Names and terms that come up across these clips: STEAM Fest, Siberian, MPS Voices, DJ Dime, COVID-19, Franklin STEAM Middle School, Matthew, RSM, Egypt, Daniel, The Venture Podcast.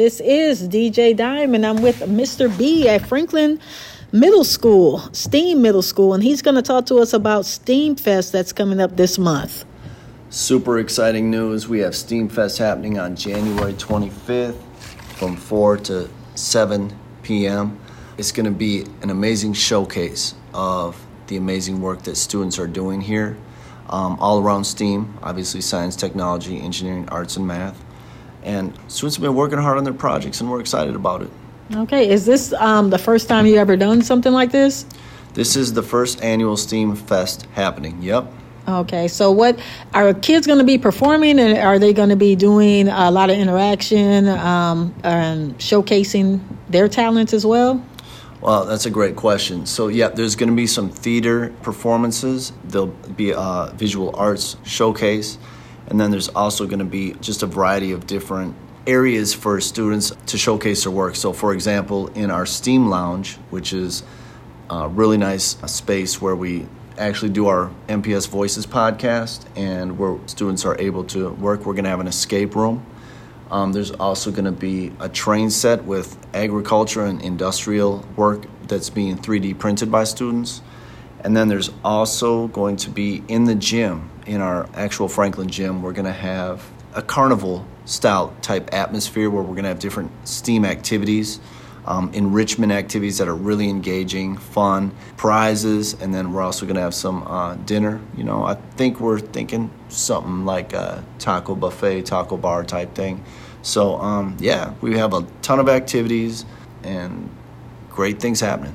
This is DJ Dime, and I'm with Mr. B at Franklin Middle School, STEAM Middle School, and he's going to talk to us about STEAM Fest that's coming up this month. Super exciting news. We have STEAM Fest happening on January 25th from 4 to 7 p.m. It's going to be an amazing showcase of the amazing work that students are doing here, all around STEAM, obviously science, technology, engineering, arts, and math. And students have been working hard on their projects, and we're excited about it. Okay, is this the first time you've ever done something like this? This is the first annual STEAM Fest happening, yep. Okay, so what are kids going to be performing, and are they going to be doing a lot of interaction and showcasing their talents as well? Well, that's a great question. So, yeah, there's going to be some theater performances. There'll be a visual arts showcase. And then there's also going to be just a variety of different areas for students to showcase their work. So, for example, in our STEAM Lounge, which is a really nice space where we actually do our MPS Voices podcast and where students are able to work, we're going to have an escape room. There's also going to be a train set with agriculture and industrial work that's being 3D printed by students. And then there's also going to be in the gym, in our actual Franklin gym, we're going to have a carnival-style type atmosphere where we're going to have different STEAM activities, enrichment activities that are really engaging, fun, prizes, and then we're also going to have some dinner. You know, I think we're thinking something like a taco buffet, taco bar type thing. So, yeah, we have a ton of activities and great things happening.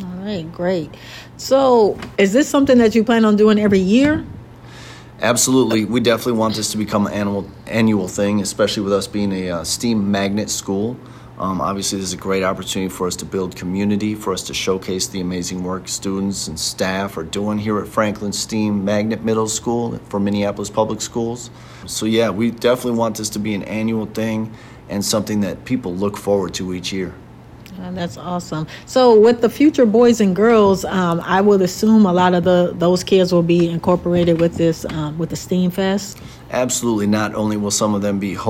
All right, great. So is this something that you plan on doing every year? Absolutely. We definitely want this to become an annual thing, especially with us being a STEAM magnet school. Obviously, this is a great opportunity for us to build community, for us to showcase the amazing work students and staff are doing here at Franklin STEAM Magnet Middle School for Minneapolis Public Schools. So, yeah, we definitely want this to be an annual thing and something that people look forward to each year. That's awesome. So with the future boys and girls, I would assume a lot of those kids will be incorporated with this, with the STEAM Fest? Absolutely. Not only will some of them be the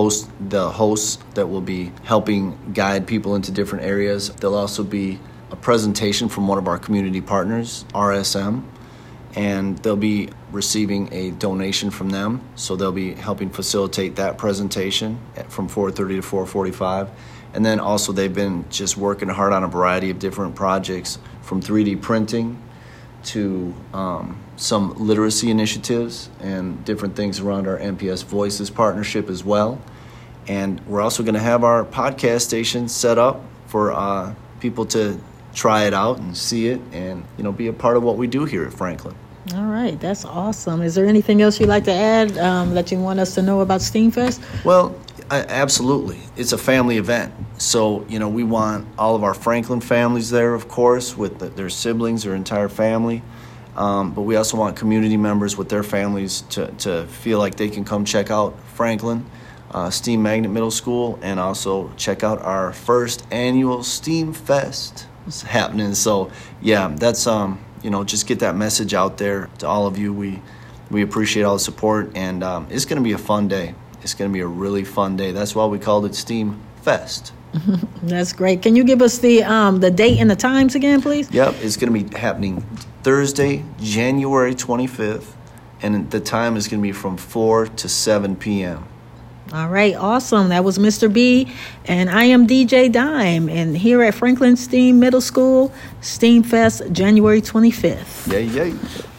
hosts that will be helping guide people into different areas, there'll also be a presentation from one of our community partners, RSM, and they'll be receiving a donation from them. So they'll be helping facilitate that presentation from 4:30 to 4:45. And then also they've been just working hard on a variety of different projects, from 3D printing to some literacy initiatives and different things around our MPS Voices partnership as well. And we're also going to have our podcast station set up for people to try it out and see it and, you know, be a part of what we do here at Franklin. All right, that's awesome. Is there anything else you'd like to add that you want us to know about STEAM Fest? Well, absolutely. It's a family event. So, you know, we want all of our Franklin families there, of course, with their siblings, their entire family. But we also want community members with their families to feel like they can come check out Franklin STEAM Magnet Middle School and also check out our first annual STEAM Fest. It's happening. So, yeah, that's... You know, just get that message out there to all of you. We appreciate all the support, and it's going to be a fun day. It's going to be a really fun day. That's why we called it STEAM Fest. That's great. Can you give us the date and the times again, please? Yep, it's going to be happening Thursday, January 25th, and the time is going to be from 4 to 7 p.m. All right, awesome. That was Mr. B, and I am DJ Dime, and here at Franklin STEAM Middle School, STEAM Fest, January 25th. Yay, yay.